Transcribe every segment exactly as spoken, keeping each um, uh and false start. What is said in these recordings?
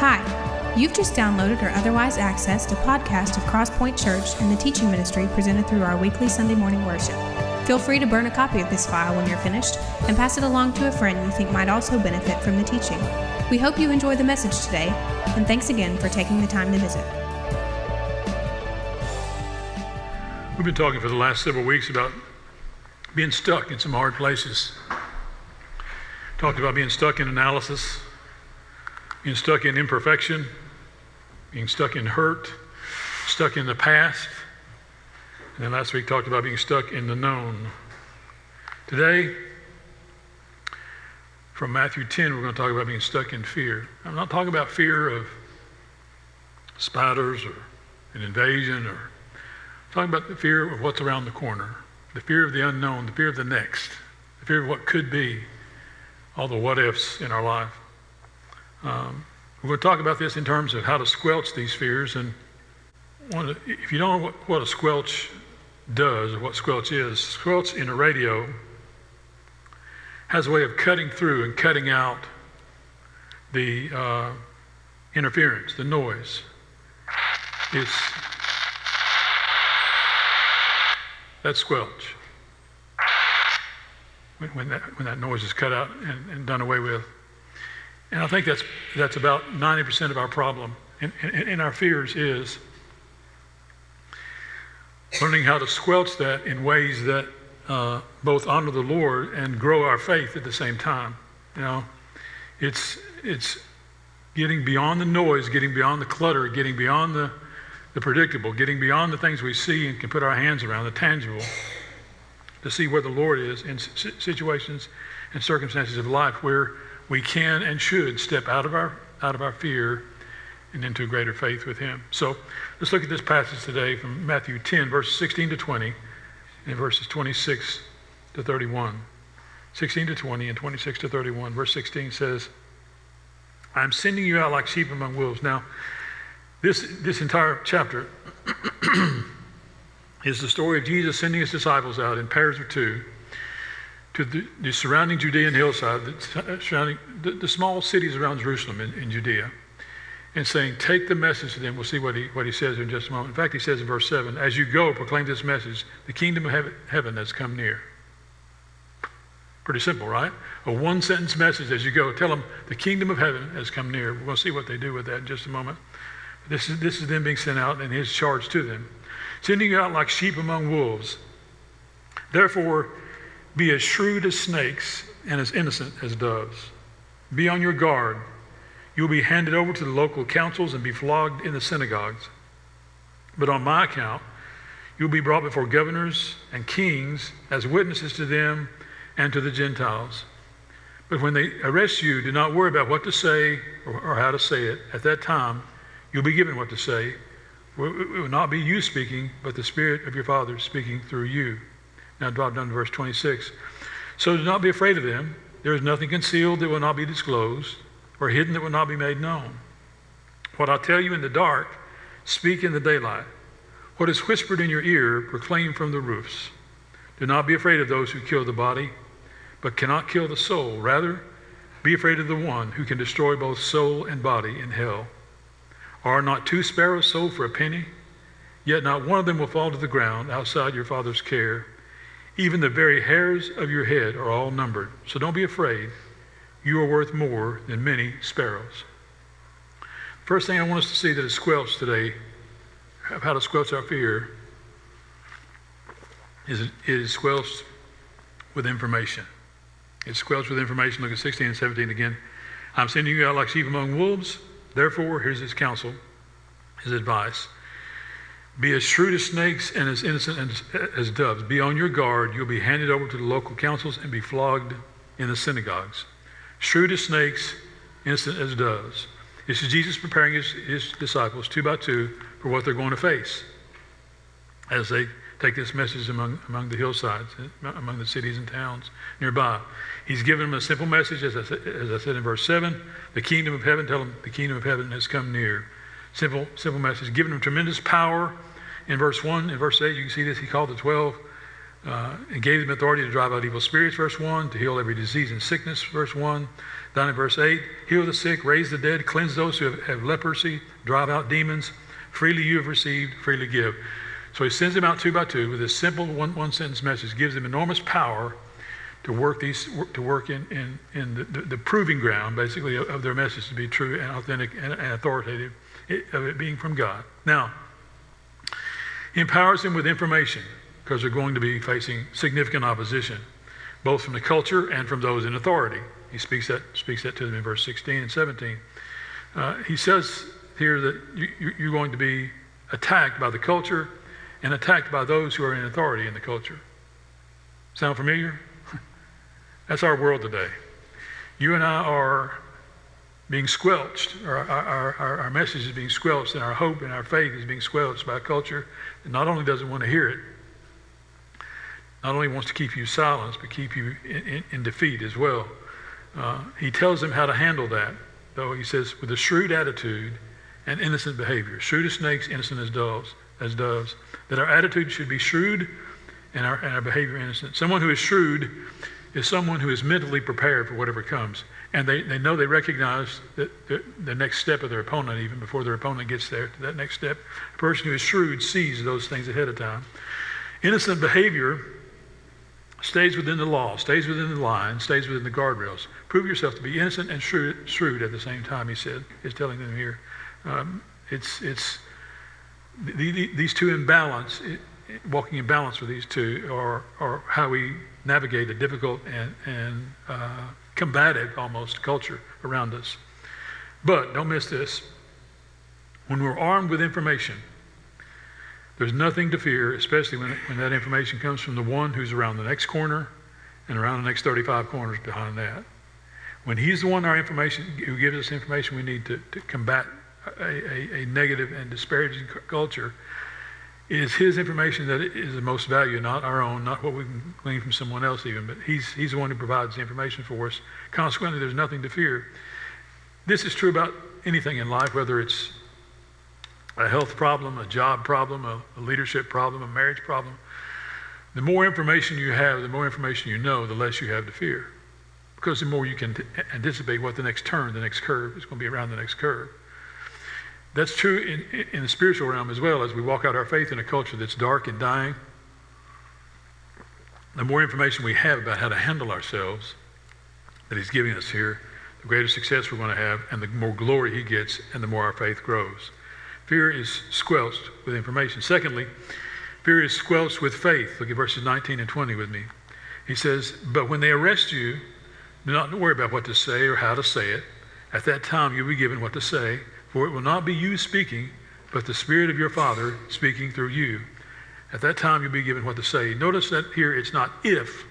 Hi, you've just downloaded or otherwise accessed a podcast of Cross Point Church and the teaching ministry presented through our weekly Sunday morning worship. Feel free to burn a copy of this file when you're finished and pass it along to a friend you think might also benefit from the teaching. We hope you enjoy the message today, and thanks again for taking the time to visit. We've been talking for the last several weeks about being stuck in some hard places. Talked about being stuck in analysis, being stuck in imperfection, being stuck in hurt, stuck in the past. And then last week talked about being stuck in the known. Today, from Matthew ten, we're going to talk about being stuck in fear. I'm not talking about fear of spiders or an invasion, or I'm talking about the fear of what's around the corner, the fear of the unknown, the fear of the next, the fear of what could be, all the what-ifs in our life. Um, we're going to talk about this in terms of how to squelch these fears. And one of the, if you don't know what, what a squelch does or what squelch is, squelch in a radio has a way of cutting through and cutting out the uh, interference, the noise. It's, that's squelch. When, when, that, when that noise is cut out and, and done away with. And I think that's that's about ninety percent of our problem and, and, and our fears is learning how to squelch that in ways that uh, both honor the Lord and grow our faith at the same time. You know, it's it's getting beyond the noise, getting beyond the clutter, getting beyond the, the predictable, getting beyond the things we see and can put our hands around, the tangible, to see where the Lord is in situations and circumstances of life where we can and should step out of our out of our fear and into greater faith with him. So let's look at this passage today from Matthew ten, verses sixteen to twenty, and verses twenty-six to thirty-one. sixteen to twenty and twenty-six to thirty-one. Verse sixteen says, I'm sending you out like sheep among wolves. Now, this this entire chapter is the story of Jesus sending his disciples out in pairs of two to the, the surrounding Judean hillside, the, surrounding, the, the small cities around Jerusalem in, in Judea, and saying, take the message to them. We'll see what he what he says in just a moment. In fact, he says in verse seven, as you go, proclaim this message, the kingdom of heaven, heaven has come near. Pretty simple, right? A one-sentence message as you go. Tell them the kingdom of heaven has come near. We're going to see what they do with that in just a moment. This is, this is them being sent out and his charge to them. Sending you out like sheep among wolves. Therefore, be as shrewd as snakes and as innocent as doves. Be on your guard. You will be handed over to the local councils and be flogged in the synagogues. But on my account, you will be brought before governors and kings as witnesses to them and to the Gentiles. But when they arrest you, do not worry about what to say or, or how to say it. At that time, you'll be given what to say. It will not be you speaking, but the Spirit of your Father speaking through you. Now drop down to verse twenty-six. So do not be afraid of them. There is nothing concealed that will not be disclosed, or hidden that will not be made known. What I tell you in the dark, speak in the daylight. What is whispered in your ear, proclaim from the roofs. Do not be afraid of those who kill the body, but cannot kill the soul. Rather, be afraid of the one who can destroy both soul and body in hell. Are not two sparrows sold for a penny? Yet not one of them will fall to the ground outside your Father's care. Even the very hairs of your head are all numbered. So don't be afraid. You are worth more than many sparrows. First thing I want us to see that is squelched today, of how to squelch our fear, is it is squelched with information. It's squelched with information. Look at sixteen and seventeen again. I'm sending you out like sheep among wolves. Therefore, here's his counsel, his advice. Be as shrewd as snakes and as innocent as doves. Be on your guard. You'll be handed over to the local councils and be flogged in the synagogues. Shrewd as snakes, innocent as doves. This is Jesus preparing his, his disciples two by two for what they're going to face as they take this message among, among the hillsides, among the cities and towns nearby. He's given them a simple message, as I, as I said in verse seven, the kingdom of heaven, tell them the kingdom of heaven has come near. Simple, simple message. Given them tremendous power. In verse one, in verse eight, you can see this. He called the twelve uh, and gave them authority to drive out evil spirits, verse one, to heal every disease and sickness, verse one. Down in verse eight, heal the sick, raise the dead, cleanse those who have, have leprosy, drive out demons. Freely you have received, freely give. So he sends them out two by two with this simple one, one sentence message, gives them enormous power to work these to work in, in, in the, the, the proving ground, basically, of, of their message to be true and authentic and, and authoritative, it, of it being from God. Now, he empowers them with information because they're going to be facing significant opposition, both from the culture and from those in authority. He speaks that speaks that to them in verse sixteen and seventeen. Uh, he says here that you, you, you're going to be attacked by the culture and attacked by those who are in authority in the culture. Sound familiar? That's our world today. You and I are being squelched, or our, our, our message is being squelched, and our hope and our faith is being squelched by a culture that not only doesn't want to hear it, not only wants to keep you silent, but keep you in, in, in defeat as well. Uh, he tells them how to handle that, though he says, with a shrewd attitude and innocent behavior. Shrewd as snakes, innocent as doves, as doves. That our attitude should be shrewd and our, and our behavior innocent. Someone who is shrewd is someone who is mentally prepared for whatever comes. And they, they know, they recognize that the, the next step of their opponent, even before their opponent gets there to that next step. A person who is shrewd sees those things ahead of time. Innocent behavior stays within the law, stays within the line, stays within the guardrails. Prove yourself to be innocent and shrewd, shrewd at the same time, he said, is telling them here. Um, it's it's the, the, these two in balance, it, walking in balance with these two, are, are how we navigate a difficult and, and uh, combative almost culture around us. But don't miss this. When we're armed with information, there's nothing to fear, especially when, when that information comes from the one who's around the next corner and around the next thirty-five corners behind that. When he's the one our information, who gives us information we need to, to combat a, a, a negative and disparaging culture, it is his information that is the most value, not our own, not what we can glean from someone else even, but he's he's the one who provides the information for us. Consequently, there's nothing to fear. This is true about anything in life, whether it's a health problem, a job problem, a, a leadership problem, a marriage problem. The more information you have, the more information you know, the less you have to fear. Because the more you can t- anticipate what the next turn, the next curve, is going to be around the next curve. That's true in, in the spiritual realm as well, as we walk out our faith in a culture that's dark and dying. The more information we have about how to handle ourselves that he's giving us here, the greater success we're going to have, and the more glory he gets, and the more our faith grows. Fear is squelched with information. Secondly, fear is squelched with faith. Look at verses nineteen and twenty with me. He says, but when they arrest you, do not worry about what to say or how to say it. At that time you'll be given what to say, for it will not be you speaking, but the Spirit of your Father speaking through you. At that time you'll be given what to say. Notice that here it's not if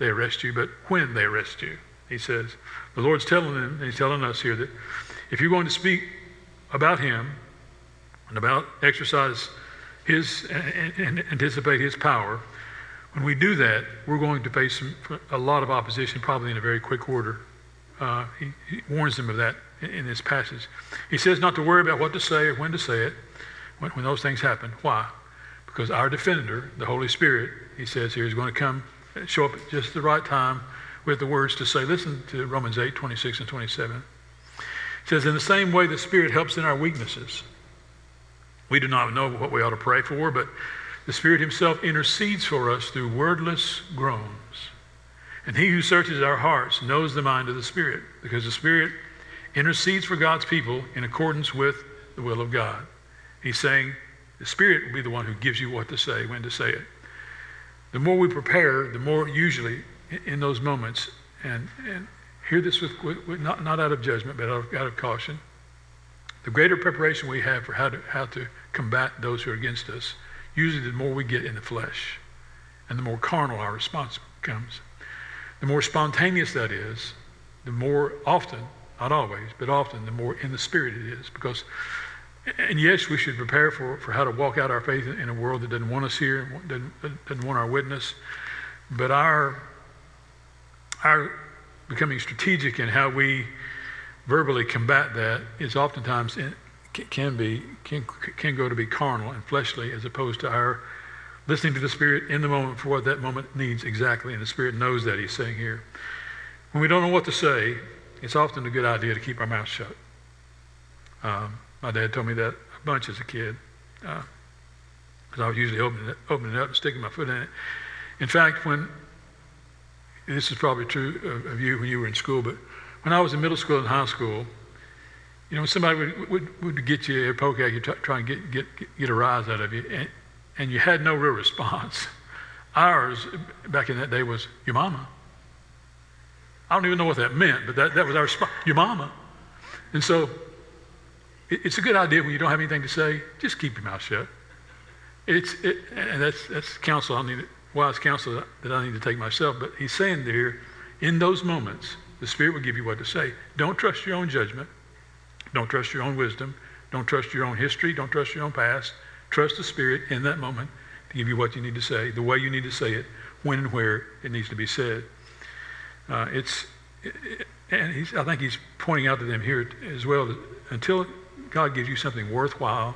they arrest you, but when they arrest you. He says, the Lord's telling them, and he's telling us here, that if you're going to speak about him, and about exercise his and, and anticipate his power, when we do that, we're going to face some, a lot of opposition, probably in a very quick order. Uh, he, he warns them of that in, in this passage. He says not to worry about what to say or when to say it when, when those things happen. Why? Because our defender, the Holy Spirit, he says here, is going to come, show up at just the right time with the words to say. Listen to Romans eight, twenty-six and twenty-seven. It says, in the same way the Spirit helps in our weaknesses. We do not know what we ought to pray for, but the Spirit himself intercedes for us through wordless groans. And he who searches our hearts knows the mind of the Spirit, because the Spirit intercedes for God's people in accordance with the will of God. He's saying the Spirit will be the one who gives you what to say, when to say it. The more we prepare, the more usually in those moments, and, and hear this with, with not, not out of judgment, but out of, out of caution, the greater preparation we have for how to how to combat those who are against us, usually the more we get in the flesh and the more carnal our response becomes. The more spontaneous that is, the more often, not always, but often, the more in the Spirit it is. Because, and yes, we should prepare for, for how to walk out our faith in a world that doesn't want us here, doesn't, doesn't want our witness, but our, our becoming strategic in how we verbally combat that is oftentimes in, can be can can go to be carnal and fleshly, as opposed to our listening to the Spirit in the moment for what that moment needs exactly, and the Spirit knows that, he's saying here. When we don't know what to say, it's often a good idea to keep our mouth shut. Um, my dad told me that a bunch as a kid, because uh, I was usually opening it, opening it up and sticking my foot in it. In fact, when, this is probably true of, of you when you were in school, but when I was in middle school and high school, you know, when somebody would, would, would get you, or poke at you, t- try and get, get, get a rise out of you, and, and you had no real response. Ours, back in that day, was, your mama. I don't even know what that meant, but that, that was our response, your mama. And so it, it's a good idea when you don't have anything to say, just keep your mouth shut. It's it, and that's that's counsel I need, wise counsel that I need to take myself. But he's saying there, in those moments, the Spirit will give you what to say. Don't trust your own judgment. Don't trust your own wisdom. Don't trust your own history. Don't trust your own past. Trust the Spirit in that moment to give you what you need to say, the way you need to say it, when and where it needs to be said. Uh, it's, it, it, and he's, I think he's pointing out to them here as well, that until God gives you something worthwhile,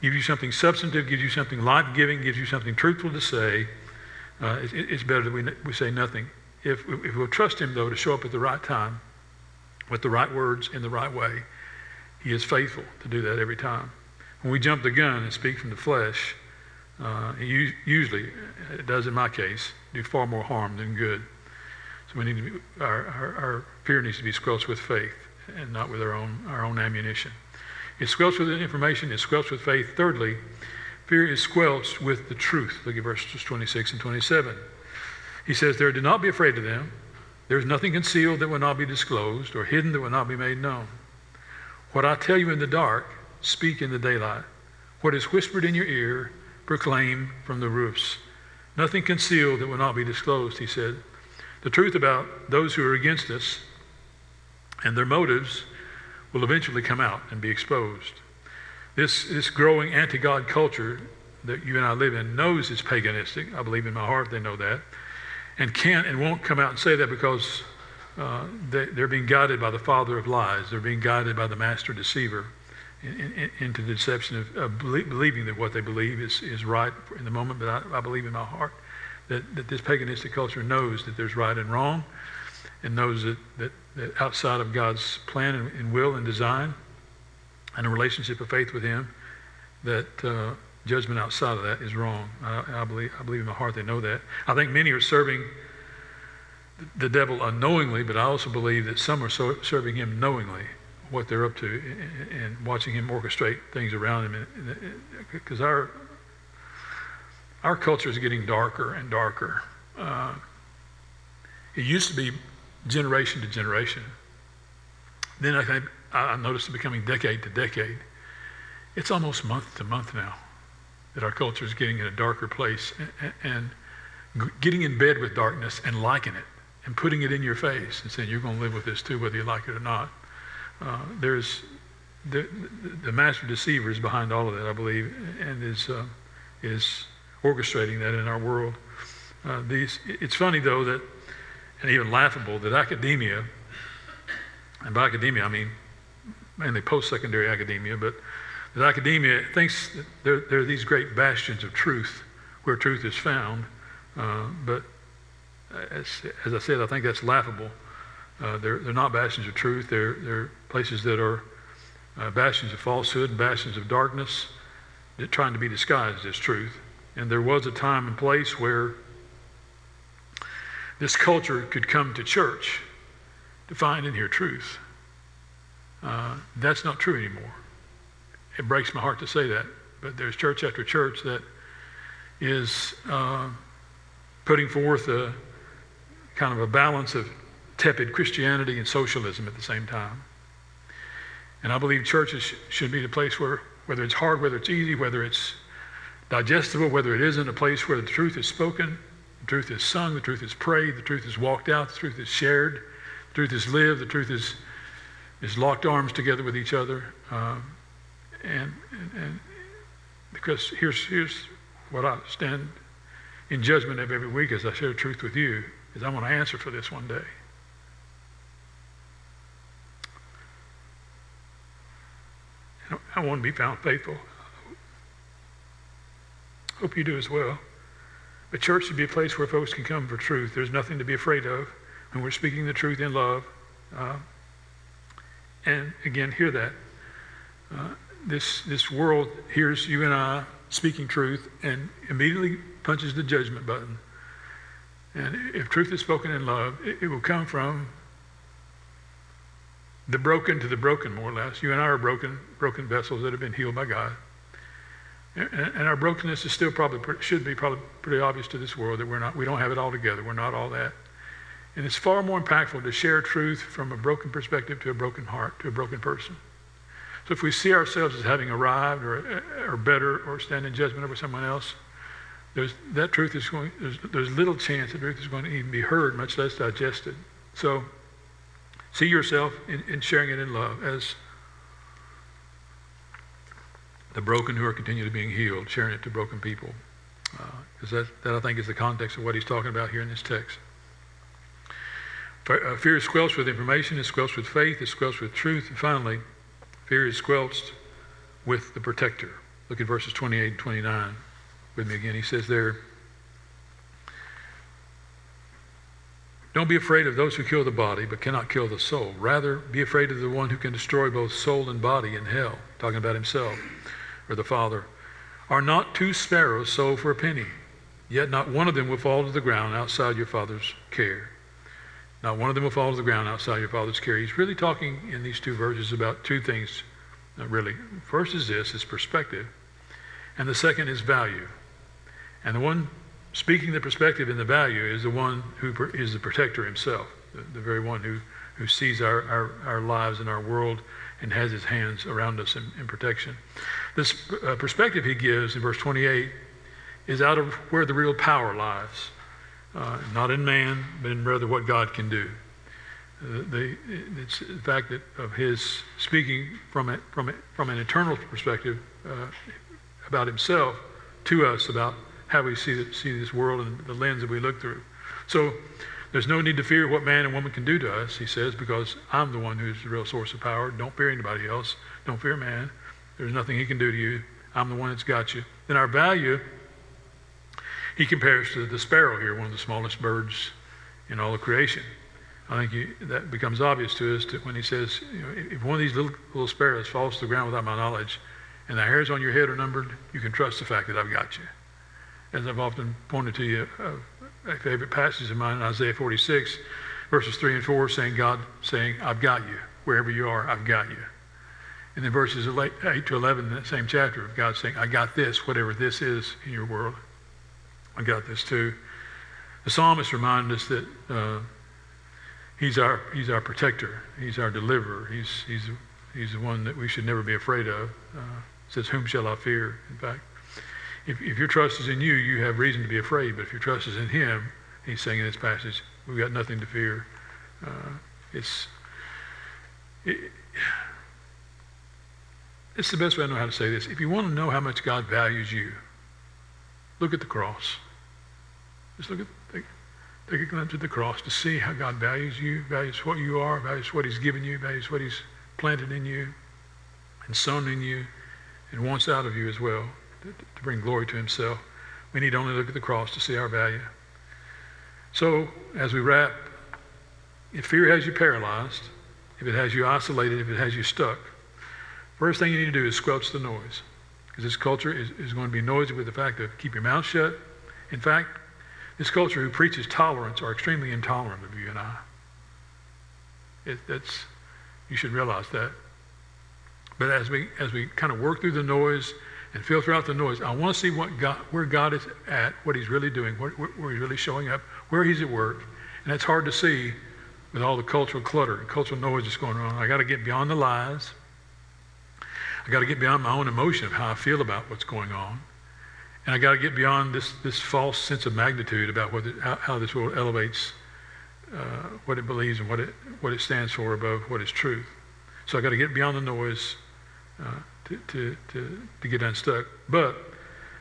gives you something substantive, gives you something life-giving, gives you something truthful to say, uh, it, it's better that we, we say nothing. If, if we'll trust him, though, to show up at the right time, with the right words, in the right way, he is faithful to do that every time. When we jump the gun and speak from the flesh, uh, it usually, it does in my case, do far more harm than good. So we need to be, our, our, our fear needs to be squelched with faith and not with our own our own ammunition. It's squelched with information, it's squelched with faith. Thirdly, fear is squelched with the truth. Look at verses twenty-six and twenty-seven. He says, there, do not be afraid of them. There is nothing concealed that will not be disclosed, or hidden that will not be made known. What I tell you in the dark, speak in the daylight. What is whispered in your ear, proclaim from the roofs. Nothing concealed that will not be disclosed, he said. The truth about those who are against us and their motives will eventually come out and be exposed. This, this growing anti-God culture that you and I live in knows it's paganistic. I believe in my heart they know that, and can't and won't come out and say that because uh, they, they're being guided by the father of lies. They're being guided by the master deceiver in, in, into the deception of, of believing that what they believe is, is right in the moment. But I, I believe in my heart That, that this paganistic culture knows that there's right and wrong, and knows that, that, that outside of God's plan and, and will and design and a relationship of faith with him, that uh, judgment outside of that is wrong. I, I believe I believe in my heart they know that. I think many are serving the devil unknowingly, but I also believe that some are so serving him knowingly, what they're up to, and, and watching him orchestrate things around him. Because our... Our culture is getting darker and darker. Uh, it used to be generation to generation. Then I, I noticed it becoming decade to decade. It's almost month to month now that our culture is getting in a darker place and, and getting in bed with darkness and liking it and putting it in your face and saying, you're going to live with this too, whether you like it or not. Uh, there's the, the master deceiver is behind all of that, I believe, and is uh, is... orchestrating that in our world. Uh, these, it's funny though that, and even laughable, that academia, and by academia I mean mainly post-secondary academia, but that academia thinks that there, there are these great bastions of truth where truth is found. Uh, but as, as I said, I think that's laughable. Uh, they're, they're not bastions of truth. They're, they're places that are uh, bastions of falsehood, bastions of darkness, that trying to be disguised as truth. And there was a time and place where this culture could come to church to find and hear truth. Uh, that's not true anymore. It breaks my heart to say that, but there's church after church that is uh, putting forth a kind of a balance of tepid Christianity and socialism at the same time. And I believe churches should be the place where, whether it's hard, whether it's easy, whether it's digestible, whether it isn't, a place where the truth is spoken, the truth is sung, the truth is prayed, the truth is walked out, the truth is shared, the truth is lived, the truth is is locked arms together with each other. Um, and, and and because here's here's what I stand in judgment of every week as I share truth with you, is I want to answer for this one day. I want to be found faithful. Hope you do as well. But church should be a place where folks can come for truth. There's nothing to be afraid of when we're speaking the truth in love. Uh, and again, hear that. Uh, this this world hears you and I speaking truth and immediately punches the judgment button. And if truth is spoken in love, it, it will come from the broken to the broken, more or less. You and I are broken, broken vessels that have been healed by God. And, and our brokenness is still probably, should be probably pretty obvious to this world that we're not, we don't have it all together. We're not all that. And it's far more impactful to share truth from a broken perspective to a broken heart, to a broken person. So if we see ourselves as having arrived or, or better or stand in judgment over someone else, there's, that truth is going, there's, there's little chance that truth is going to even be heard, much less digested. So see yourself in, in sharing it in love as the broken who are continually being healed, sharing it to broken people. Because uh, that, that, I think, is the context of what he's talking about here in this text. Fear is squelched with information, it's squelched with faith, it's squelched with truth. And finally, fear is squelched with the protector. Look at verses twenty-eight and twenty-nine with me again. He says there, don't be afraid of those who kill the body but cannot kill the soul. Rather, be afraid of the one who can destroy both soul and body in hell. Talking about himself or the Father. Are not two sparrows sold for a penny? Yet not one of them will fall to the ground outside your Father's care. Not one of them will fall to the ground outside your Father's care. He's really talking in these two verses about two things, not really. First is this, is perspective. And the second is value. And the one speaking the perspective and the value is the one who is the protector himself, the, the very one who, who sees our, our, our lives and our world and has his hands around us in, in protection. This uh, perspective he gives in verse twenty-eight is out of where the real power lies. Uh, not in man, but in rather what God can do. Uh, the, it's the fact that of his speaking from it, from it, from an eternal perspective uh, about himself to us about how we see the, see this world and the lens that we look through. So there's no need to fear what man and woman can do to us, he says, because I'm the one who's the real source of power. Don't fear anybody else. Don't fear man. There's nothing he can do to you. I'm the one that's got you. Then our value. He compares to the sparrow here, one of the smallest birds in all of creation. I think you, that becomes obvious to us to, when he says, you know, if one of these little, little sparrows falls to the ground without my knowledge and the hairs on your head are numbered, you can trust the fact that I've got you. As I've often pointed to you, a, a favorite passage of mine in Isaiah forty-six, verses three and four, saying God saying, I've got you. Wherever you are, I've got you. And then verses eight to eleven in that same chapter of God saying, I got this, whatever this is in your world. I got this too. The psalmist reminds us that uh, he's our he's our protector. He's our deliverer. He's he's he's the one that we should never be afraid of. Uh, says, "Whom shall I fear?" In fact, if if your trust is in you, you have reason to be afraid. But if your trust is in Him, he's saying in this passage, we've got nothing to fear. Uh, it's it, it's the best way I know how to say this. If you want to know how much God values you, look at the cross. Just look at, take, take a glimpse at the cross to see how God values you, values what you are, values what he's given you, values what he's planted in you and sown in you and wants out of you as well to, to bring glory to himself. We need only look at the cross to see our value. So as we wrap, if fear has you paralyzed, if it has you isolated, if it has you stuck, first thing you need to do is squelch the noise. This culture is, is going to be noisy with the fact of keep your mouth shut. In fact, this culture who preaches tolerance are extremely intolerant of you and I. It, that's, you should realize that. But as we as we kind of work through the noise and filter out the noise, I want to see what God, where God is at, what he's really doing, where, where he's really showing up, where he's at work. And that's hard to see with all the cultural clutter and cultural noise that's going on. I got to get beyond the lies. I got to get beyond my own emotion of how I feel about what's going on. And I got to get beyond this, this false sense of magnitude about what the, how, how this world elevates uh, what it believes and what it what it stands for above what is truth. So I got to get beyond the noise uh, to, to, to, to get unstuck. But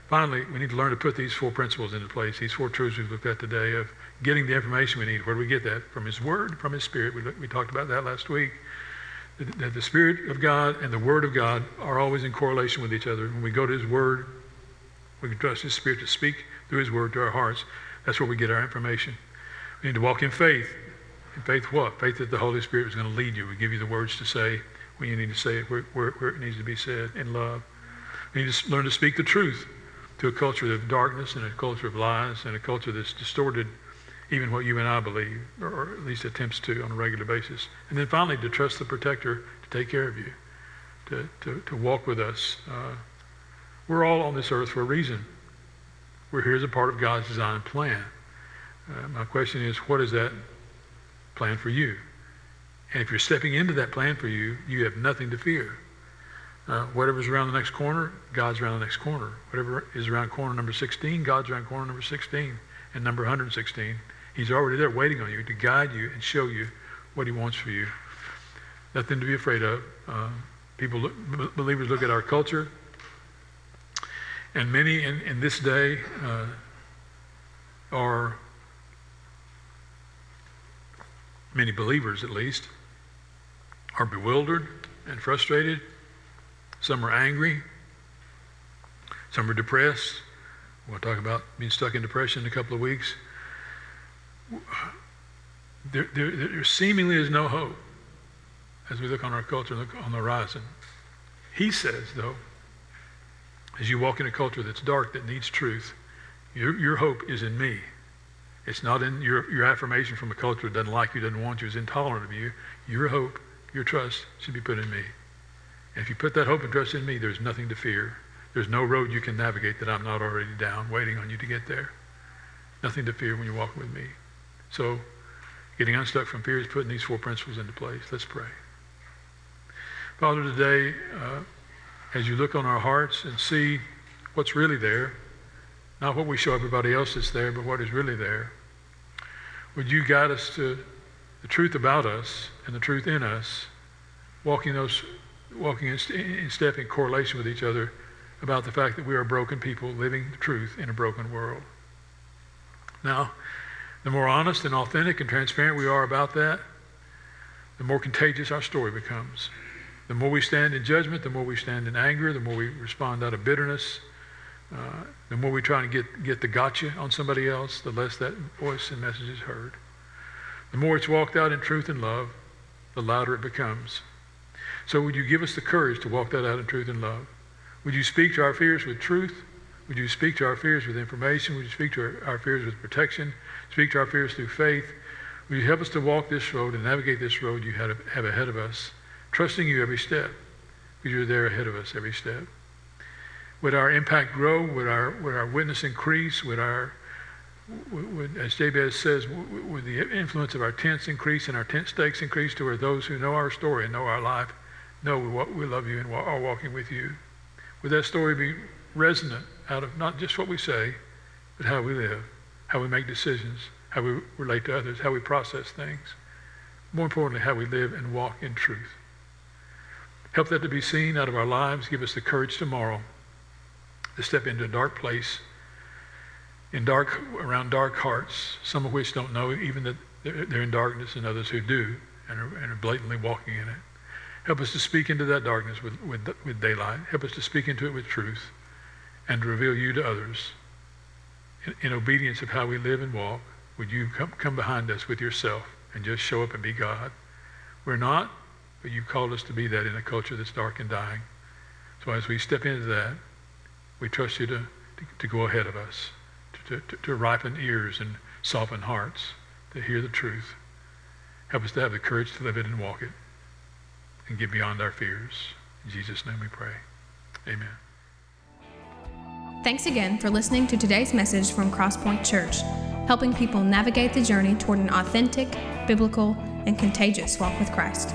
finally, we need to learn to put these four principles into place, these four truths we've looked at today of getting the information we need. Where do we get that? From his word, from his spirit. We, we talked about that last week. That the Spirit of God and the Word of God are always in correlation with each other. When we go to His Word, We can trust His Spirit to speak through His Word to our hearts. That's where we get our information. We need to walk in faith. In faith what? Faith that the Holy Spirit is going to lead you. We give you the words to say when you need to say it, where, where, where it needs to be said, in love. We need to learn to speak the truth to a culture of darkness and a culture of lies and a culture that's distorted even what you and I believe, or, or at least attempts to on a regular basis. And then finally, to trust the protector to take care of you, to, to, to walk with us. Uh, we're all on this earth for a reason. We're here as a part of God's design and plan. Uh, my question is, what is that plan for you? And if you're stepping into that plan for you, you have nothing to fear. Uh, whatever's around the next corner, God's around the next corner. Whatever is around corner number sixteen, God's around corner number sixteen and number one hundred sixteen. He's already there waiting on you to guide you and show you what He wants for you. Nothing to be afraid of. Uh, people, look, b- believers look at our culture, and many in, in this day uh, are, many believers at least, are bewildered and frustrated. Some are angry. Some are depressed. We'll talk about being stuck in depression in a couple of weeks. There, there, there seemingly is no hope as we look on our culture, look on the horizon. He says, though, as you walk in a culture that's dark, that needs truth, your, your hope is in me. It's not in your, your affirmation from a culture that doesn't like you, doesn't want you, is intolerant of you. Your hope, your trust should be put in me. And if you put that hope and trust in me, there's nothing to fear. There's no road you can navigate that I'm not already down, waiting on you to get there. Nothing to fear when you walk with me. So getting unstuck from fear is putting these four principles into place. Let's pray. Father, today, uh, as you look on our hearts and see what's really there, not what we show everybody else that's there, but what is really there, would you guide us to the truth about us and the truth in us, walking those, walking in, in step in correlation with each other about the fact that we are broken people living the truth in a broken world. Now, the more honest and authentic and transparent we are about that, the more contagious our story becomes. The more we stand in judgment, the more we stand in anger, the more we respond out of bitterness, uh, the more we try to get, get the gotcha on somebody else, the less that voice and message is heard. The more it's walked out in truth and love, the louder it becomes. So would you give us the courage to walk that out in truth and love? Would you speak to our fears with truth? Would you speak to our fears with information? Would you speak to our, our fears with protection? Speak to our fears through faith? Would you help us to walk this road and navigate this road you have, have ahead of us, trusting you every step, because you're there ahead of us every step. Would our impact grow? Would our would our witness increase? Would our, would, as Jabez says, would the influence of our tents increase and our tent stakes increase to where those who know our story and know our life know we love you and are walking with you? Would that story be resonant out of not just what we say, but how we live, how we make decisions, how we relate to others, how we process things. More importantly, how we live and walk in truth. Help that to be seen out of our lives. Give us the courage tomorrow to step into a dark place, in dark around dark hearts, some of which don't know even that they're in darkness and others who do and are, and are blatantly walking in it. Help us to speak into that darkness with, with, with daylight. Help us to speak into it with truth and to reveal you to others. In, in obedience of how we live and walk, would you come, come behind us with yourself and just show up and be God? We're not, but you've called us to be that in a culture that's dark and dying. So as we step into that, we trust you to, to, to go ahead of us, to, to, to ripen ears and soften hearts, to hear the truth. Help us to have the courage to live it and walk it, and get beyond our fears. In Jesus' name we pray. Amen. Thanks again for listening to today's message from Cross Point Church, helping people navigate the journey toward an authentic, biblical, and contagious walk with Christ.